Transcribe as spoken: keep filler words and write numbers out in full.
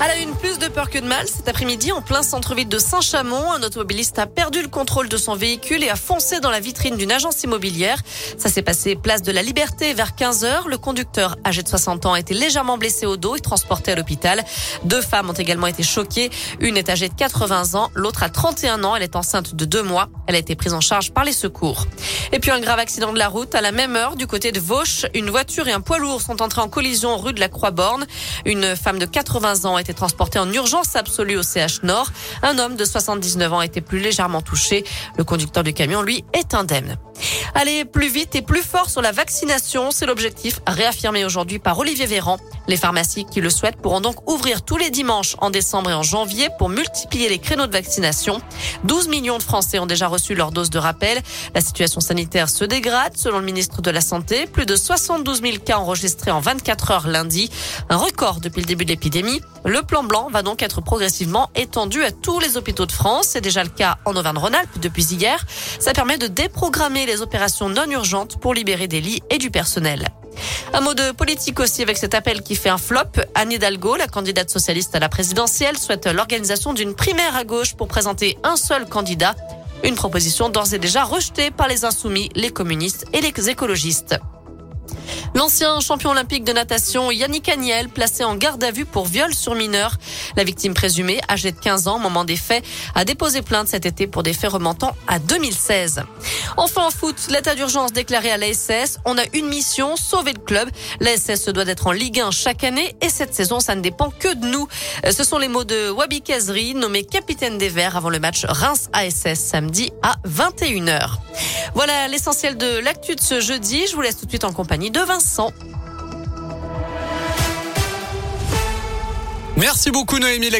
À la une, plus de peur que de mal. Cet après-midi, en plein centre-ville de Saint-Chamond, un automobiliste a perdu le contrôle de son véhicule et a foncé dans la vitrine d'une agence immobilière. Ça s'est passé place de la Liberté vers quinze heures. Le conducteur, âgé de soixante ans, a été légèrement blessé au dos et transporté à l'hôpital. Deux femmes ont également été choquées. Une est âgée de quatre-vingts ans, l'autre a trente et un ans. Elle est enceinte de deux mois. Elle a été prise en charge par les secours. Et puis un grave accident de la route à la même heure du côté de Vauche. Une voiture et un poids lourd sont entrés en collision rue de la Croix-Borne. Une femme de quatre-vingts ans a été transporté en urgence absolue au C H Nord. Un homme de soixante-dix-neuf ans a été plus légèrement touché. Le conducteur du camion, lui, est indemne. Aller plus vite et plus fort sur la vaccination, c'est l'objectif réaffirmé aujourd'hui par Olivier Véran. Les pharmacies qui le souhaitent pourront donc ouvrir tous les dimanches en décembre et en janvier pour multiplier les créneaux de vaccination. douze millions de Français ont déjà reçu leur dose de rappel. La situation sanitaire se dégrade, selon le ministre de la Santé. Plus de soixante-douze mille cas enregistrés en vingt-quatre heures lundi. Un record depuis le début de l'épidémie. Le plan blanc va donc être progressivement étendu à tous les hôpitaux de France. C'est déjà le cas en Auvergne-Rhône-Alpes depuis hier. Ça permet de déprogrammer les opérations non urgentes pour libérer des lits et du personnel. Un mot de politique aussi avec cet appel qui fait un flop. Anne Hidalgo, la candidate socialiste à la présidentielle, souhaite l'organisation d'une primaire à gauche pour présenter un seul candidat. Une proposition d'ores et déjà rejetée par les insoumis, les communistes et les écologistes. L'ancien champion olympique de natation Yannick Agnel, placé en garde à vue pour viol sur mineur. La victime présumée, âgée de quinze ans au moment des faits, a déposé plainte cet été pour des faits remontant à deux mille seize. Enfin en foot, l'état d'urgence déclaré à l'A S S. On a une mission, sauver le club. L'A S S se doit d'être en Ligue un chaque année et cette saison, ça ne dépend que de nous. Ce sont les mots de Wabi Kazri, nommé capitaine des Verts avant le match Reims A S S samedi à vingt et une heures. Voilà l'essentiel de l'actu de ce jeudi. Je vous laisse tout de suite en compagnie de Vincent. Merci beaucoup Noémie.